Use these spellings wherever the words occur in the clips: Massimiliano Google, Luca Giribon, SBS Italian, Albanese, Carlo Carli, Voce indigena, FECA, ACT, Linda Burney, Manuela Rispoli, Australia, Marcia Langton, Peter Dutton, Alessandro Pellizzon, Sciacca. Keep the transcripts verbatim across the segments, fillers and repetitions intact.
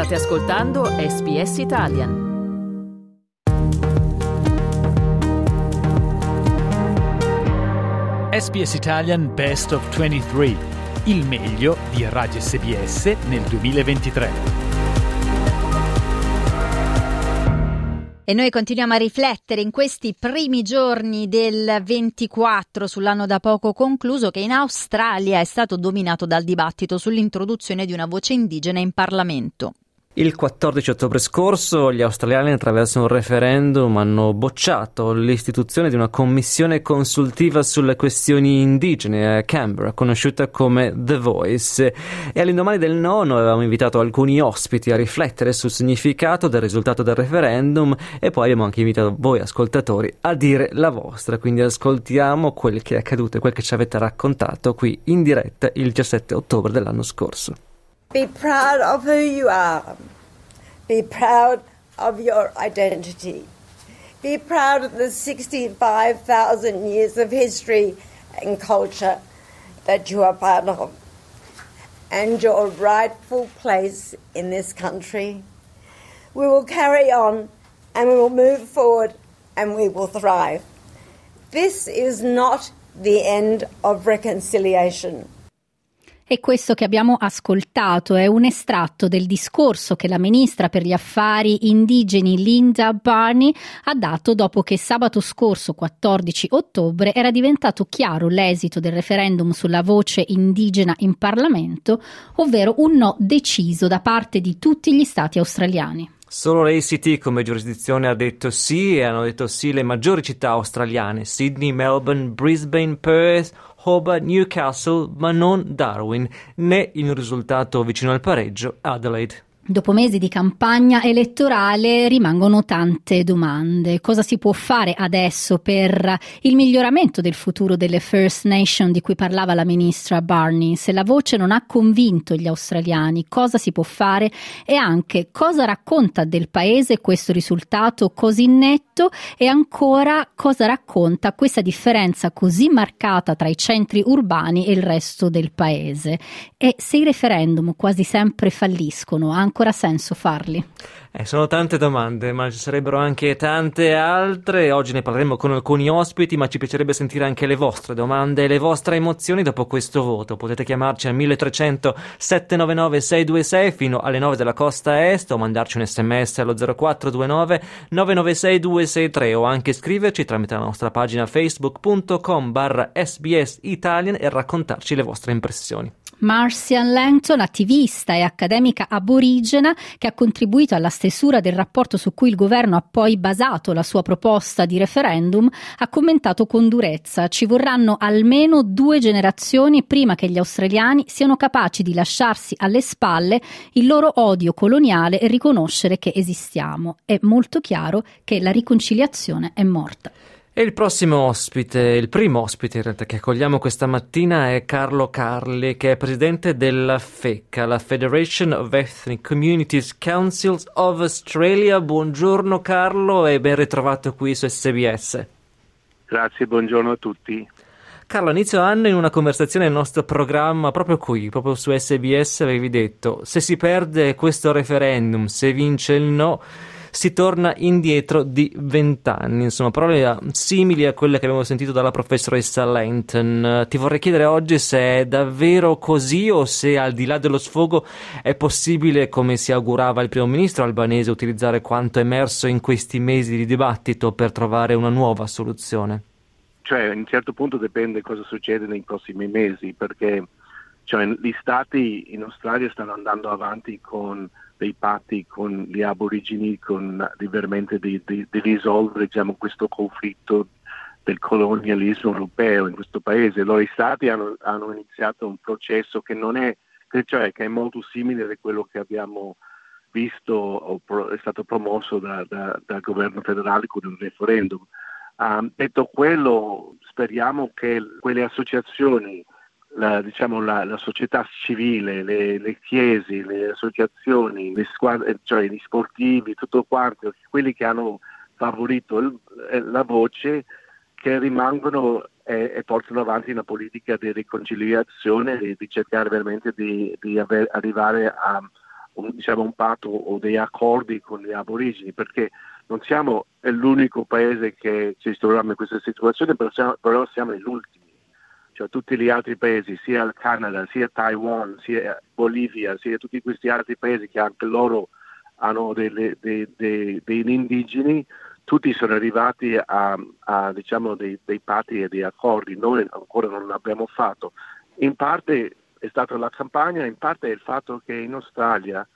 State ascoltando S B S Italian. S B S Italian Best of ventitré, il meglio di Radio S B S nel duemilaventitré. E noi continuiamo a riflettere in questi primi giorni del ventiquattro sull'anno da poco concluso, che in Australia è stato dominato dal dibattito sull'introduzione di una voce indigena in Parlamento. Il quattordici ottobre scorso gli australiani attraverso un referendum hanno bocciato l'istituzione di una commissione consultiva sulle questioni indigene a Canberra, conosciuta come The Voice, e all'indomani del no noi avevamo invitato alcuni ospiti a riflettere sul significato del risultato del referendum e poi abbiamo anche invitato voi ascoltatori a dire la vostra, quindi ascoltiamo quel che è accaduto e quel che ci avete raccontato qui in diretta il diciassette ottobre dell'anno scorso. Be proud of who you are. Be proud of your identity. Be proud of the sixty-five thousand years of history and culture that you are part of, and your rightful place in this country. We will carry on and we will move forward and we will thrive. This is not the end of reconciliation. E questo che abbiamo ascoltato è un estratto del discorso che la ministra per gli affari indigeni Linda Burney ha dato dopo che sabato scorso, quattordici ottobre, era diventato chiaro l'esito del referendum sulla voce indigena in Parlamento, ovvero un no deciso da parte di tutti gli stati australiani. Solo l'A C T come giurisdizione ha detto sì, e hanno detto sì le maggiori città australiane: Sydney, Melbourne, Brisbane, Perth, Hobart, Newcastle, ma non Darwin, né in un risultato vicino al pareggio Adelaide. Dopo mesi di campagna elettorale rimangono tante domande. Cosa si può fare adesso per il miglioramento del futuro delle First Nation di cui parlava la ministra Burney? Se la voce non ha convinto gli australiani, cosa si può fare? E anche cosa racconta del paese questo risultato così netto? E ancora cosa racconta questa differenza così marcata tra i centri urbani e il resto del paese? E se i referendum quasi sempre falliscono, anche ancora senso farli? Eh, sono tante domande, ma ci sarebbero anche tante altre. Oggi ne parleremo con alcuni ospiti, ma ci piacerebbe sentire anche le vostre domande e le vostre emozioni dopo questo voto. Potete chiamarci al uno tre zero zero sette nove nove sei due sei fino alle nove della costa est, o mandarci un sms allo zero quattro due nove nove nove sei due sei tre, o anche scriverci tramite la nostra pagina facebook.com barra SBS Italian e raccontarci le vostre impressioni. Marcia Langton, attivista e accademica aborigena che ha contribuito alla stesura del rapporto su cui il governo ha poi basato la sua proposta di referendum, ha commentato con durezza: ci vorranno almeno due generazioni prima che gli australiani siano capaci di lasciarsi alle spalle il loro odio coloniale e riconoscere che esistiamo. È molto chiaro che la riconciliazione è morta. E il prossimo ospite, il primo ospite in realtà che accogliamo questa mattina è Carlo Carli, che è presidente della FECA, la Federation of Ethnic Communities Councils of Australia. Buongiorno Carlo e ben ritrovato qui su S B S. Grazie, buongiorno a tutti. Carlo, inizio anno in una conversazione nel nostro programma, proprio qui, proprio su S B S, avevi detto: se si perde questo referendum, se vince il no, si torna indietro di vent'anni. Insomma, parole simili a quelle che abbiamo sentito dalla professoressa Langton. Ti vorrei chiedere oggi se è davvero così o se, al di là dello sfogo, è possibile, come si augurava il primo ministro albanese, utilizzare quanto emerso in questi mesi di dibattito per trovare una nuova soluzione. Cioè, a un certo punto dipende cosa succede nei prossimi mesi, perché cioè, gli stati in Australia stanno andando avanti con dei patti con gli aborigini, con veramente di, di, di risolvere diciamo, questo conflitto del colonialismo europeo in questo paese. Allora i stati hanno, hanno iniziato un processo che non è, cioè che è molto simile a quello che abbiamo visto o pro, è stato promosso da, da, dal governo federale con il referendum. Um, detto quello, speriamo che quelle associazioni, La, diciamo la, la società civile, le, le chiese, le associazioni, le squadre, cioè gli sportivi, tutto quanto, quelli che hanno favorito il, la voce, che rimangono e, e portano avanti una politica di riconciliazione e di cercare veramente di, di aver, arrivare a un, diciamo, un patto o dei accordi con gli aborigeni, perché non siamo l'unico paese che si trova in questa situazione, però siamo, però siamo gli ultimi. Cioè tutti gli altri paesi, sia il Canada, sia Taiwan, sia Bolivia, sia tutti questi altri paesi che anche loro hanno dei, dei, dei, dei indigeni, tutti sono arrivati a, a diciamo dei, dei patti e dei accordi. Noi ancora non l'abbiamo fatto. In parte è stata la campagna, in parte è il fatto che in Australia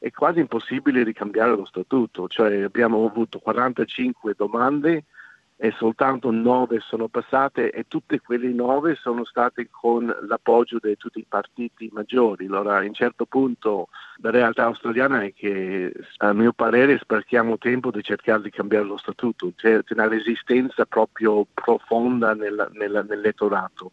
è quasi impossibile ricambiare lo statuto. Cioè abbiamo avuto quarantacinque domande e soltanto nove sono passate, e tutte quelle nove sono state con l'appoggio di tutti i partiti maggiori. Allora, a un certo punto la realtà australiana è che, a mio parere, sprechiamo tempo di cercare di cambiare lo statuto. C'è una resistenza proprio profonda nel, nel, nell'elettorato.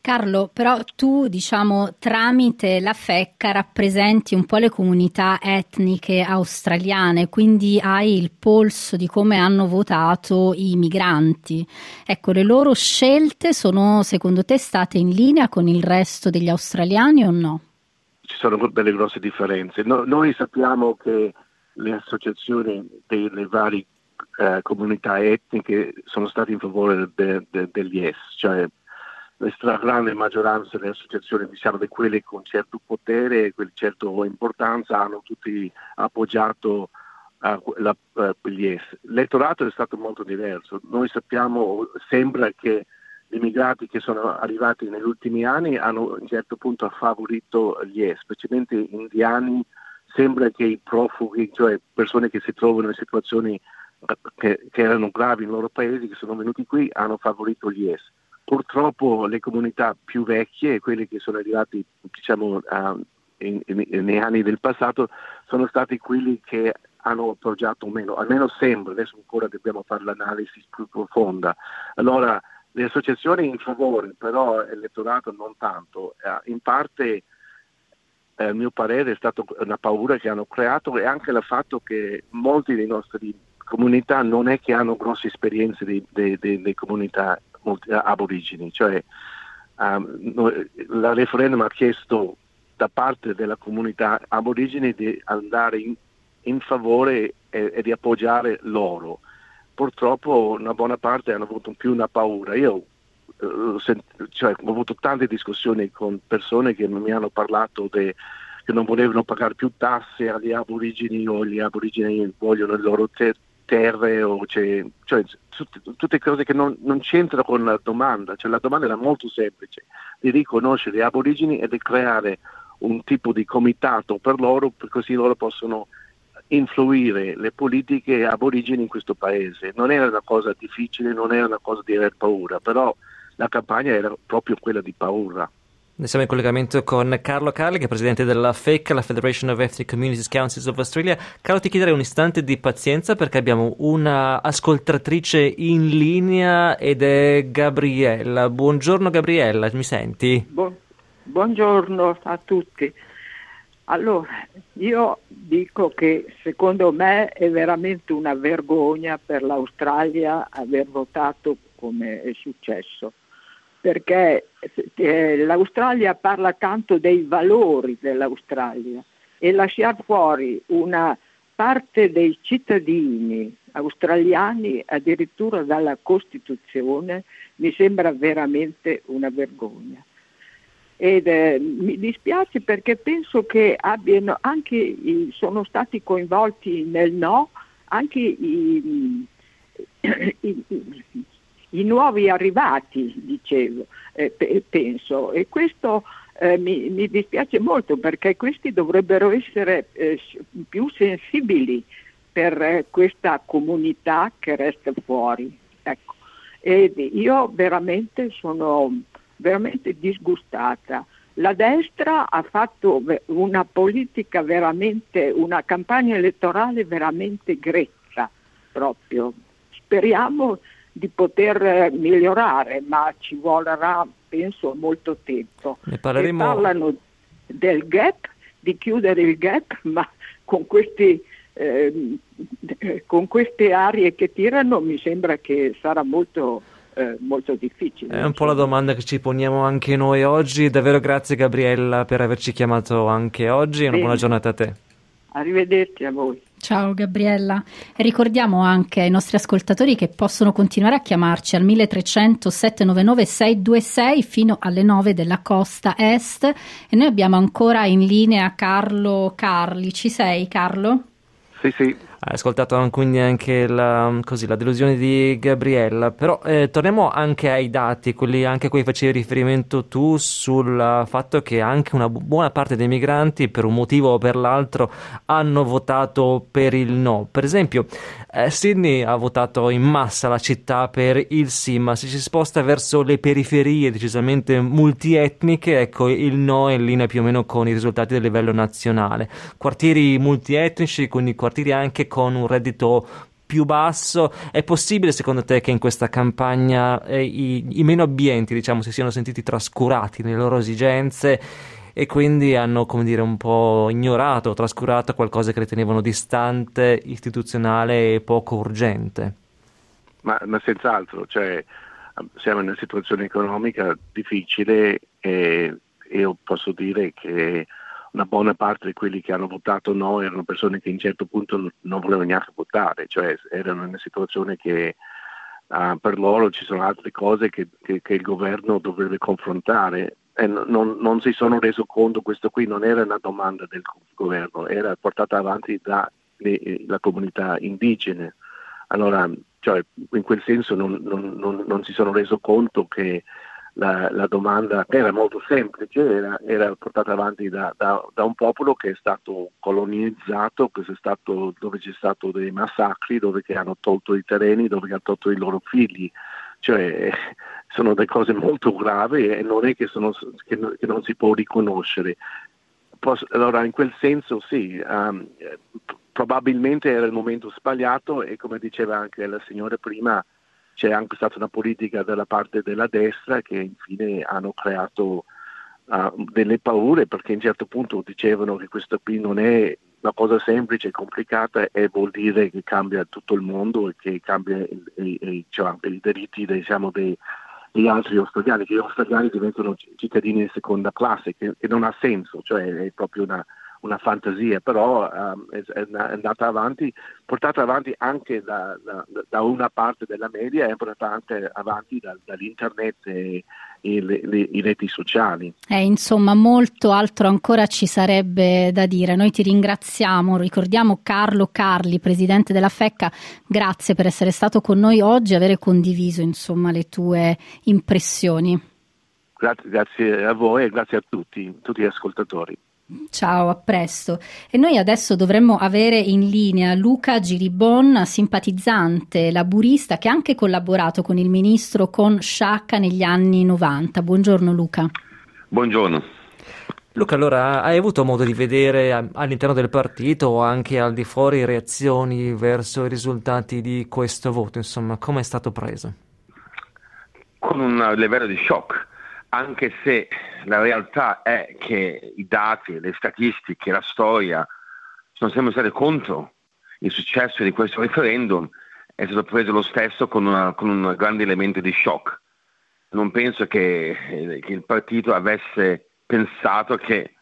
Carlo, però tu, diciamo, tramite la FECA rappresenti un po' le comunità etniche australiane, quindi hai il polso di come hanno votato i migranti. Ecco, le loro scelte sono, secondo te, state in linea con il resto degli australiani o no? Ci sono delle grosse differenze. No, noi sappiamo che le associazioni delle varie eh, comunità etniche sono state in favore de, de, degli es, cioè la stragrande maggioranza delle associazioni, diciamo, di quelle con certo potere e quel certo importanza, hanno tutti appoggiato uh, la, uh, gli es. L'elettorato è stato molto diverso. Noi sappiamo, sembra che gli immigrati che sono arrivati negli ultimi anni hanno a un certo punto favorito gli es, specialmente indiani. Sembra che i profughi, cioè persone che si trovano in situazioni che, che erano gravi nei loro paesi, che sono venuti qui, hanno favorito gli es. Purtroppo le comunità più vecchie, quelle che sono arrivate, diciamo, uh, in, in, nei anni del passato, sono stati quelli che hanno appoggiato meno, almeno sembra. Adesso ancora dobbiamo fare l'analisi più profonda. Allora, le associazioni in favore, però l'elettorato non tanto. Uh, in parte, a uh, mio parere, è stata una paura che hanno creato, e anche il fatto che molti dei nostri comunità non è che hanno grosse esperienze di comunità aborigeni. Cioè um, noi, la referendum ha chiesto da parte della comunità aborigene di andare in, in favore e, e di appoggiare loro. Purtroppo una buona parte hanno avuto più una paura. Io eh, sent, cioè, ho avuto tante discussioni con persone che mi hanno parlato de, che non volevano pagare più tasse agli aborigeni, o gli aborigeni vogliono il loro tetto, terre, o cioè, cioè tutte, tutte cose che non, non c'entrano con la domanda. Cioè la domanda era molto semplice, di riconoscere gli aborigeni e di creare un tipo di comitato per loro, così loro possono influire le politiche aborigeni in questo paese. Non era una cosa difficile, non era una cosa di aver paura, però la campagna era proprio quella di paura. Noi siamo in collegamento con Carlo Carli, che è presidente della FECA, la Federation of Ethnic Communities Councils of Australia. Carlo, ti chiederei un istante di pazienza perché abbiamo una ascoltatrice in linea ed è Gabriella. Buongiorno Gabriella, mi senti? Bu- buongiorno a tutti. Allora, io dico che secondo me è veramente una vergogna per l'Australia aver votato come è successo, perché eh, l'Australia parla tanto dei valori dell'Australia, e lasciar fuori una parte dei cittadini australiani addirittura dalla Costituzione mi sembra veramente una vergogna. Ed eh, mi dispiace perché penso che abbiano anche i, sono stati coinvolti nel no anche i, i, i i nuovi arrivati, dicevo, eh, pe- penso, e questo eh, mi, mi dispiace molto, perché questi dovrebbero essere eh, più sensibili per eh, questa comunità che resta fuori. Ecco. Ed io veramente sono veramente disgustata. La destra ha fatto una politica veramente, una campagna elettorale veramente grezza, proprio. Speriamo di poter migliorare, ma ci vorrà, penso, molto tempo. Ne parleremo... Parlano del gap, di chiudere il gap, ma con questi eh, con queste aree che tirano mi sembra che sarà molto eh, molto difficile. È un po' la domanda che ci poniamo anche noi oggi. Davvero grazie Gabriella per averci chiamato anche oggi. Una Bene. Buona giornata a te. Arrivederci a voi. Ciao Gabriella. Ricordiamo anche ai nostri ascoltatori che possono continuare a chiamarci al uno tre zero zero sette nove nove sei due sei fino alle nove della costa est, e noi abbiamo ancora in linea Carlo Carli. Ci sei, Carlo? Sì, sì. Hai ascoltato quindi anche la, così, la delusione di Gabriella, però eh, torniamo anche ai dati, quelli anche a cui facevi riferimento tu, sul fatto che anche una buona parte dei migranti, per un motivo o per l'altro, hanno votato per il no. Per esempio eh, Sydney ha votato in massa, la città, per il sì, ma se si sposta verso le periferie decisamente multietniche, ecco, il no è in linea più o meno con i risultati del livello nazionale. Quartieri multietnici, quindi quartieri anche con un reddito più basso. È possibile secondo te che in questa campagna eh, i, i meno abbienti, diciamo, si siano sentiti trascurati nelle loro esigenze e quindi hanno, come dire, un po' ignorato, trascurato qualcosa che ritenevano distante, istituzionale e poco urgente? Ma, ma senz'altro, cioè, siamo in una situazione economica difficile e io posso dire che una buona parte di quelli che hanno votato no erano persone che in un certo punto non volevano neanche votare, cioè erano in una situazione che uh, per loro ci sono altre cose che, che, che il governo dovrebbe confrontare e non, non si sono reso conto. Questo qui non era una domanda del governo, era portata avanti dalla comunità indigena. Allora, cioè, in quel senso non, non, non, non si sono reso conto che La, la domanda era molto semplice, era, era portata avanti da, da, da un popolo che è stato colonizzato, che è stato, dove c'è stato dei massacri, dove che hanno tolto i terreni, dove che hanno tolto i loro figli. Cioè sono delle cose molto gravi e non è che, sono, che, che non si può riconoscere. Posso, allora in quel senso sì, um, probabilmente era il momento sbagliato e, come diceva anche la signora prima, c'è anche stata una politica dalla parte della destra che infine hanno creato uh, delle paure, perché a un certo punto dicevano che questo qui non è una cosa semplice, complicata, e vuol dire che cambia tutto il mondo e che cambia il, il, il, cioè, i diritti, diciamo, dei, degli altri australiani, che gli australiani diventano cittadini di seconda classe, che, che non ha senso, cioè è proprio una, una fantasia, però um, è, è andata avanti, portata avanti anche da, da, da una parte della media, è portata anche avanti da, dall'internet e, e le, le, i reti sociali. Eh, insomma, molto altro ancora ci sarebbe da dire. Noi ti ringraziamo, ricordiamo Carlo Carli, presidente della FECA, grazie per essere stato con noi oggi e avere condiviso, insomma, le tue impressioni. Grazie, grazie a voi e grazie a tutti, tutti gli ascoltatori. Ciao, a presto. E noi adesso dovremmo avere in linea Luca Giribon, simpatizzante laburista che ha anche collaborato con il ministro con Sciacca negli anni novanta. Buongiorno Luca. Buongiorno. Luca, allora hai avuto modo di vedere all'interno del partito o anche al di fuori reazioni verso i risultati di questo voto? Insomma, come è stato preso? Con un livello di shock. Anche se la realtà è che i dati, le statistiche, la storia sono sempre state contro il successo di questo referendum, è stato preso lo stesso con, una, con un grande elemento di shock. Non penso che, che il partito avesse pensato che,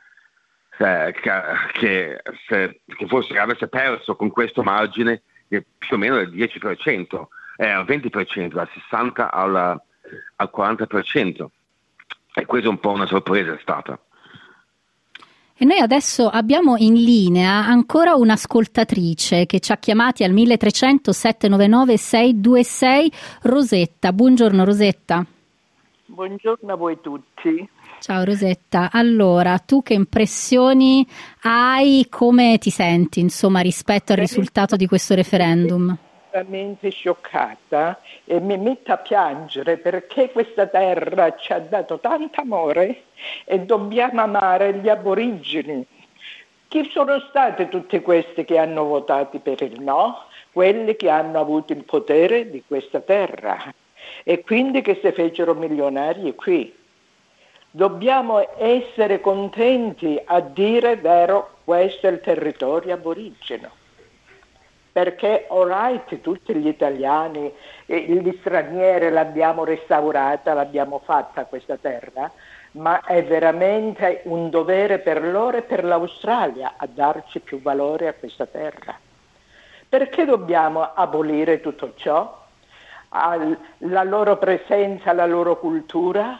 eh, che, che, che forse avesse perso con questo margine di più o meno del dieci per cento, eh, al venti per cento, dal sessanta per cento al, al quaranta per cento. E questa è un po' una sorpresa è stata. E noi adesso abbiamo in linea ancora un'ascoltatrice che ci ha chiamati al uno tre zero zero sette nove nove sei due sei, Rosetta. Buongiorno Rosetta. Buongiorno a voi tutti. Ciao Rosetta. Allora, tu che impressioni hai, come ti senti, insomma, rispetto al risultato di questo referendum? Scioccata e mi metto a piangere, perché questa terra ci ha dato tanto amore e dobbiamo amare gli aborigeni. Chi sono stati tutti questi che hanno votato per il no? Quelli che hanno avuto il potere di questa terra e quindi che si fecero milionari qui. Dobbiamo essere contenti a dire vero, questo è il territorio aborigeno. Perché oramai tutti gli italiani, gli stranieri l'abbiamo restaurata, l'abbiamo fatta questa terra, ma è veramente un dovere per loro e per l'Australia a darci più valore a questa terra. Perché dobbiamo abolire tutto ciò? Al, la loro presenza, la loro cultura?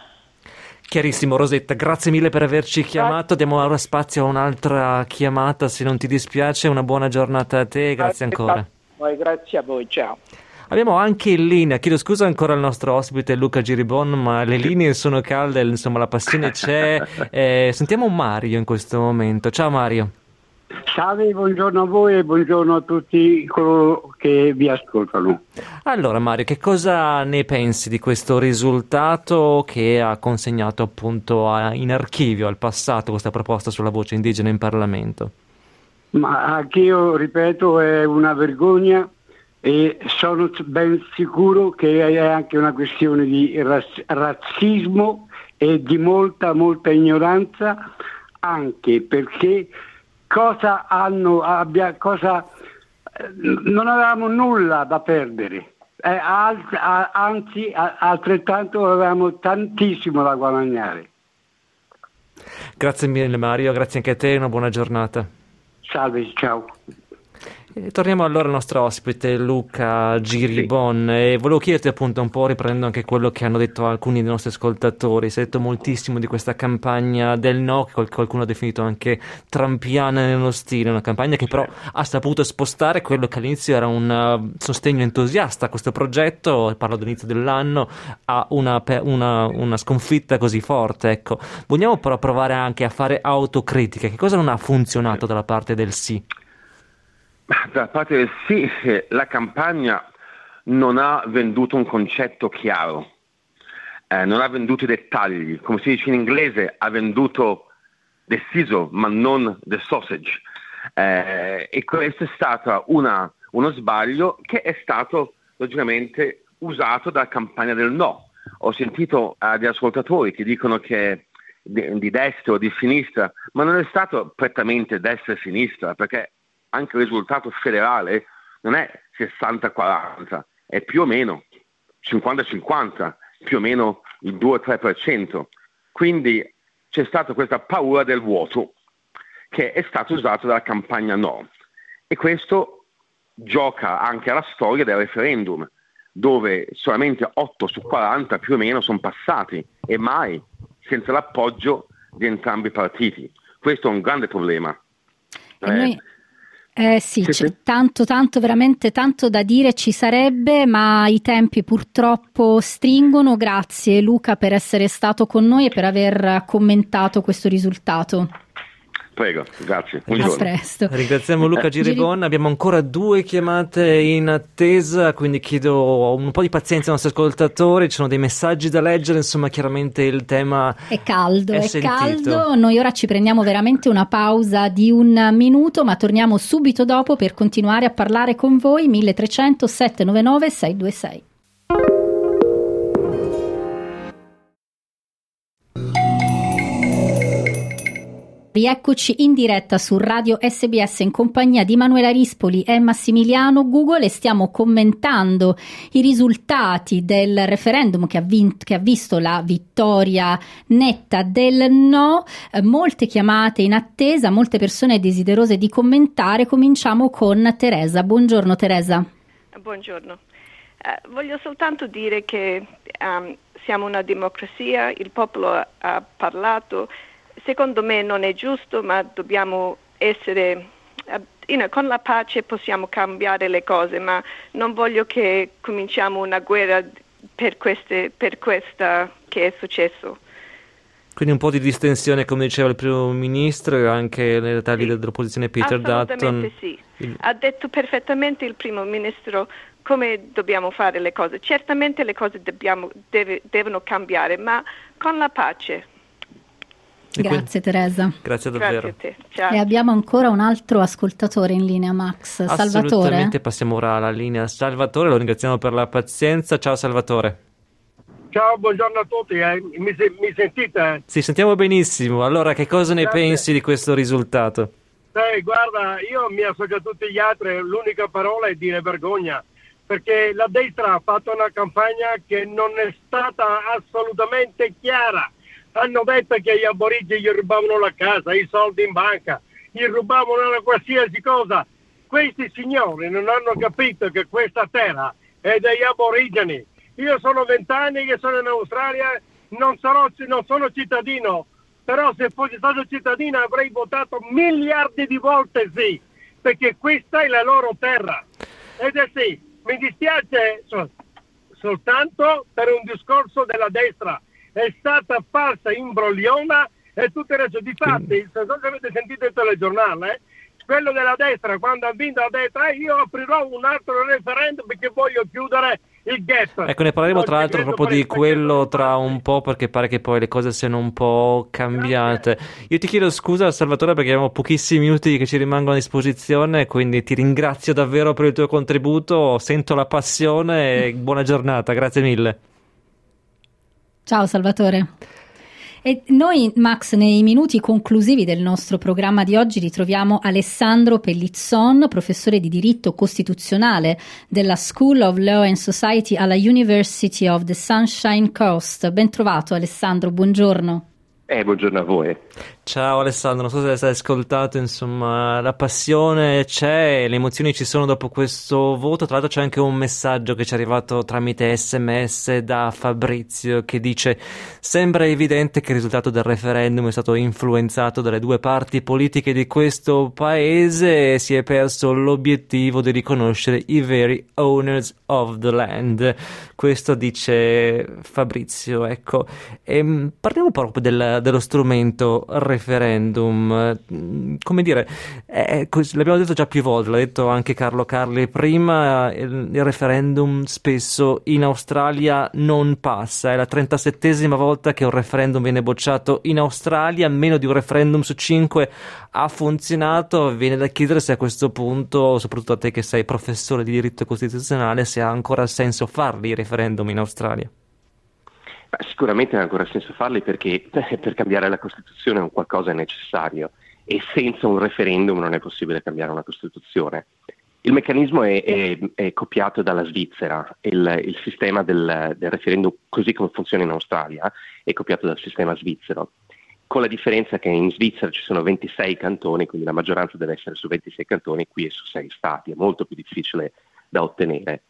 Chiarissimo, Rosetta, grazie mille per averci chiamato. Diamo ora spazio a un'altra chiamata, se non ti dispiace. Una buona giornata a te e grazie ancora. Grazie a voi, ciao. Abbiamo anche in linea, chiedo scusa ancora al nostro ospite Luca Giribon, ma le linee sono calde, insomma la passione c'è. eh, sentiamo Mario in questo momento. Ciao Mario. Salve, buongiorno a voi e buongiorno a tutti coloro che vi ascoltano. Allora Mario, che cosa ne pensi di questo risultato che ha consegnato appunto a, in archivio al passato questa proposta sulla voce indigena in Parlamento? Ma anche io ripeto, è una vergogna. E sono ben sicuro che è anche una questione di razzismo e di molta, molta ignoranza, anche perché cosa hanno, abbia, cosa, non avevamo nulla da perdere, eh, alt, a, anzi a, altrettanto avevamo tantissimo da guadagnare. Grazie mille Mario, grazie anche a te, una buona giornata. Salve, ciao. E torniamo allora al nostro ospite Luca Giribon, sì. E volevo chiederti appunto un po', riprendendo anche quello che hanno detto alcuni dei nostri ascoltatori. Si è detto moltissimo di questa campagna del no, che qualcuno ha definito anche trampiana nello stile, una campagna che però ha saputo spostare quello che all'inizio era un sostegno entusiasta a questo progetto, parlo dell'inizio dell'anno, a una, una, una sconfitta così forte. Ecco, vogliamo però provare anche a fare autocritica. Che cosa non ha funzionato dalla parte del sì? Da parte del sì, la campagna non ha venduto un concetto chiaro, eh, non ha venduto i dettagli, come si dice in inglese, ha venduto the sizzle ma non the sausage, eh, e questo è stato una, uno sbaglio che è stato logicamente usato dalla campagna del no. Ho sentito eh, degli ascoltatori che dicono che di, di destra o di sinistra, ma non è stato prettamente destra e sinistra, perché anche il risultato federale non è sessanta quaranta, è più o meno cinquanta cinquanta, più o meno il due tre per cento. Quindi c'è stata questa paura del vuoto che è stato usato dalla campagna no. E questo gioca anche alla storia del referendum, dove solamente otto su quaranta più o meno sono passati e mai senza l'appoggio di entrambi i partiti. Questo è un grande problema. E noi... eh, Eh sì, sì, c'è sì. tanto, tanto, veramente tanto da dire ci sarebbe, ma i tempi purtroppo stringono. Grazie Luca per essere stato con noi e per aver commentato questo risultato. Prego, grazie. Buongiorno. A presto. Ringraziamo Luca Giribon. Abbiamo ancora due chiamate in attesa, quindi chiedo un po' di pazienza ai nostri ascoltatori, ci sono dei messaggi da leggere, insomma chiaramente il tema è caldo, è, è caldo. Noi ora ci prendiamo veramente una pausa di un minuto, ma torniamo subito dopo per continuare a parlare con voi. Milletrecento settecentonovantanove seicentoventisei. Rieccoci in diretta su Radio S B S in compagnia di Manuela Rispoli e Massimiliano Google e stiamo commentando i risultati del referendum che ha, vinto, che ha visto la vittoria netta del no. Eh, molte chiamate in attesa, molte persone desiderose di commentare. Cominciamo con Teresa. Buongiorno Teresa. Buongiorno. Eh, voglio soltanto dire che um, siamo una democrazia, il popolo ha parlato. Secondo me non è giusto, ma dobbiamo essere, you know, con la pace possiamo cambiare le cose, ma non voglio che cominciamo una guerra per queste, per questa che è successo. Quindi un po' di distensione, come diceva il primo ministro, e anche in realtà il leader dell'opposizione Peter Dutton. Assolutamente sì, il... ha detto perfettamente il primo ministro come dobbiamo fare le cose. Certamente le cose dobbiamo, deve, devono cambiare, ma con la pace. Grazie Teresa. Grazie davvero. Grazie a te. E abbiamo ancora un altro ascoltatore in linea, Max. Assolutamente. Salvatore. Passiamo ora alla linea Salvatore, lo ringraziamo per la pazienza. Ciao Salvatore. Ciao, buongiorno a tutti. Eh. Mi, mi sentite? Sì, sentiamo benissimo. Allora, che cosa ne Grazie. pensi di questo risultato? Eh, guarda, io mi associo a tutti gli altri, l'unica parola è dire vergogna, perché la destra ha fatto una campagna che non è stata assolutamente chiara. hanno detto che gli aborigeni gli rubavano la casa, i soldi in banca, gli rubavano la qualsiasi cosa. Questi signori non hanno capito che questa terra è degli aborigeni. Io sono vent'anni che sono in Australia, non, sarò, non sono cittadino, però se fossi stato cittadino avrei votato miliardi di volte sì, perché questa è la loro terra. Ed è sì, mi dispiace sol- soltanto per un discorso della destra. È stata falsa, imbrogliona e tutte le cose. Difatti, se non avete sentito il telegiornale, eh, quello della destra, quando ha vinto la destra, io aprirò un altro referendum perché voglio chiudere il gap. Ecco, ne parleremo tra l'altro proprio di quello tra un po', perché pare che poi le cose siano un po' cambiate. Io ti chiedo scusa, Salvatore, perché abbiamo pochissimi minuti che ci rimangono a disposizione, quindi ti ringrazio davvero per il tuo contributo, sento la passione e buona giornata, grazie mille. Ciao Salvatore. E noi, Max, nei minuti conclusivi del nostro programma di oggi ritroviamo Alessandro Pellizzon, professore di diritto costituzionale della School of Law and Society alla University of the Sunshine Coast. Ben trovato Alessandro, buongiorno. Eh, buongiorno a voi. Ciao Alessandro, non so se l'hai ascoltato, insomma la passione c'è, le emozioni ci sono dopo questo voto. Tra l'altro c'è anche un messaggio che ci è arrivato tramite sms da Fabrizio che dice: sembra evidente che il risultato del referendum è stato influenzato dalle due parti politiche di questo paese e si è perso l'obiettivo di riconoscere i veri owners of the land. Questo dice Fabrizio, ecco. E parliamo proprio del dello strumento referendum, come dire, eh, l'abbiamo detto già più volte, l'ha detto anche Carlo Carli prima, il, il referendum spesso in Australia non passa, è la trentasettesima volta che un referendum viene bocciato in Australia, meno di un referendum su cinque ha funzionato. Viene da chiedere se a questo punto, soprattutto a te che sei professore di diritto costituzionale, se ha ancora senso farli i referendum in Australia. Sicuramente non ha ancora senso farli, perché per cambiare la Costituzione un qualcosa è necessario e senza un referendum non è possibile cambiare una Costituzione. Il meccanismo è, è, è copiato dalla Svizzera, il, il sistema del, del referendum così come funziona in Australia è copiato dal sistema svizzero, con la differenza che in Svizzera ci sono ventisei cantoni, quindi la maggioranza deve essere su ventisei cantoni, qui è su sei stati, è molto più difficile da ottenere.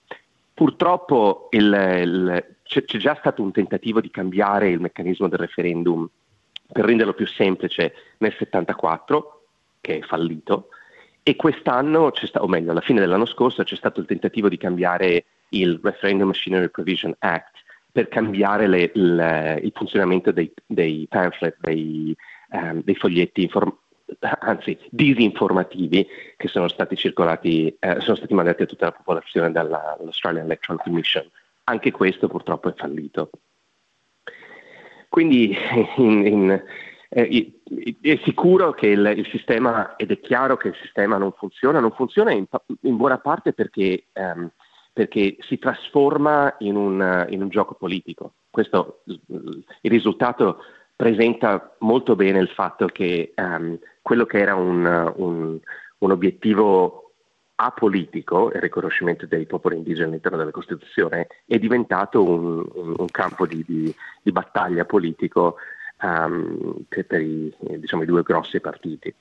Purtroppo il, il C'è già stato un tentativo di cambiare il meccanismo del referendum per renderlo più semplice nel settantaquattro, che è fallito, e quest'anno, c'è sta- o meglio, alla fine dell'anno scorso c'è stato il tentativo di cambiare il Referendum Machinery Provision Act per cambiare le, le, il funzionamento dei, dei pamphlet, dei, um, dei foglietti inform- anzi disinformativi che sono stati circolati, eh, sono stati mandati a tutta la popolazione dalla, dall'Australian Electoral Commission. Anche questo purtroppo è fallito. Quindi in, in, eh, è sicuro che il, il sistema, ed è chiaro che il sistema non funziona, non funziona in, in buona parte perché, ehm, perché si trasforma in un, in un gioco politico. Questo, il risultato presenta molto bene il fatto che ehm, quello che era un, un, un obiettivo apolitico, il riconoscimento dei popoli indigeni all'interno della Costituzione, è diventato un, un, un campo di, di, di battaglia politico um, per i, diciamo, i due grossi partiti.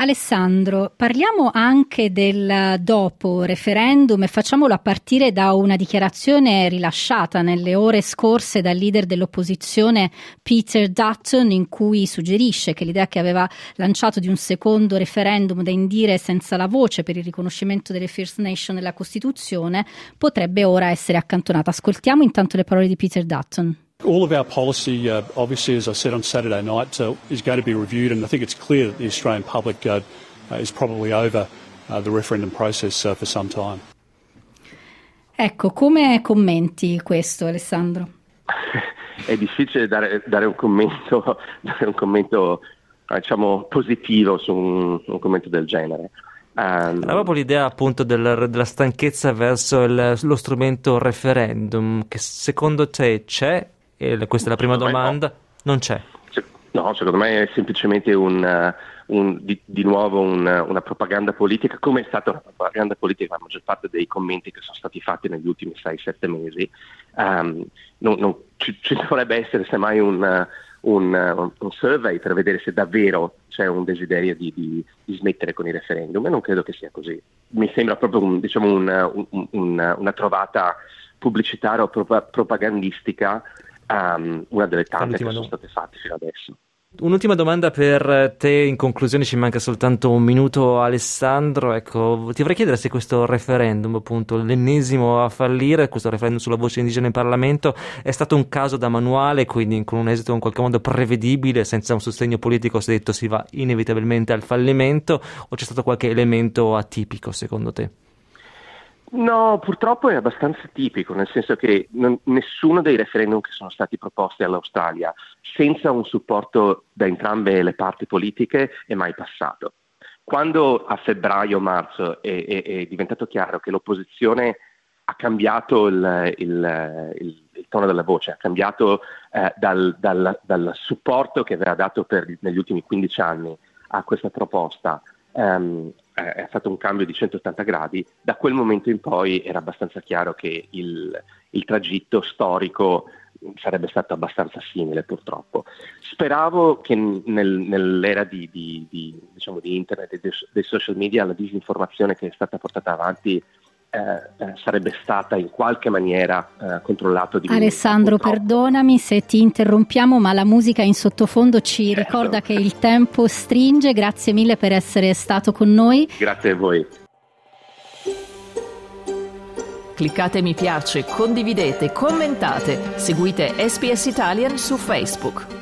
Alessandro, parliamo anche del dopo referendum e facciamolo a partire da una dichiarazione rilasciata nelle ore scorse dal leader dell'opposizione Peter Dutton, in cui suggerisce che l'idea che aveva lanciato di un secondo referendum da indire senza la voce per il riconoscimento delle First Nation nella Costituzione potrebbe ora essere accantonata. Ascoltiamo intanto le parole di Peter Dutton. All of our policy, uh, obviously, as I said on Saturday night, uh, is going to be reviewed, and I think it's clear that the Australian public uh, is probably over uh, the referendum process uh, for some time. Ecco, come commenti questo, Alessandro? È difficile dare, dare un commento, dare un commento, diciamo, positivo su un, un commento del genere. Era proprio l'idea appunto del, della stanchezza verso il, lo strumento referendum, che secondo te c'è? E questa è la prima domanda. Non c'è. No, secondo me è semplicemente un, un, di, di nuovo un, una propaganda politica, come è stata una propaganda politica la maggior parte dei commenti che sono stati fatti negli ultimi sei sette mesi. Um, non, non, ci, ci dovrebbe essere semmai un, un, un survey per vedere se davvero c'è un desiderio di, di, di smettere con i referendum, e non credo che sia così. Mi sembra proprio un, diciamo un, un, un, una trovata pubblicitaria o pro, propagandistica, Um, una delle tante che sono state fatte fino adesso. Un'ultima domanda per te, in conclusione, ci manca soltanto un minuto, Alessandro. Ecco, ti vorrei chiedere se questo referendum, appunto l'ennesimo a fallire, questo referendum sulla voce indigena in Parlamento, è stato un caso da manuale, quindi con un esito in qualche modo prevedibile, senza un sostegno politico si è detto si va inevitabilmente al fallimento, o c'è stato qualche elemento atipico secondo te? No, purtroppo è abbastanza tipico, nel senso che non, nessuno dei referendum che sono stati proposti all'Australia senza un supporto da entrambe le parti politiche è mai passato. Quando a febbraio-marzo è, è, è diventato chiaro che l'opposizione ha cambiato il, il, il, il tono della voce, ha cambiato eh, dal, dal, dal supporto che aveva dato per, negli ultimi quindici anni a questa proposta, um, è stato un cambio di centottanta gradi, da quel momento in poi era abbastanza chiaro che il, il tragitto storico sarebbe stato abbastanza simile, purtroppo. Speravo che nel, nell'era di, di, di, diciamo, di internet e dei, dei social media la disinformazione che è stata portata avanti Eh, sarebbe stata in qualche maniera eh, controllata. Alessandro, perdonami se ti interrompiamo, ma la musica in sottofondo ci certo. ricorda che il tempo stringe. Grazie mille per essere stato con noi. Grazie a voi. Cliccate mi piace, condividete, commentate, seguite S B S Italian su Facebook.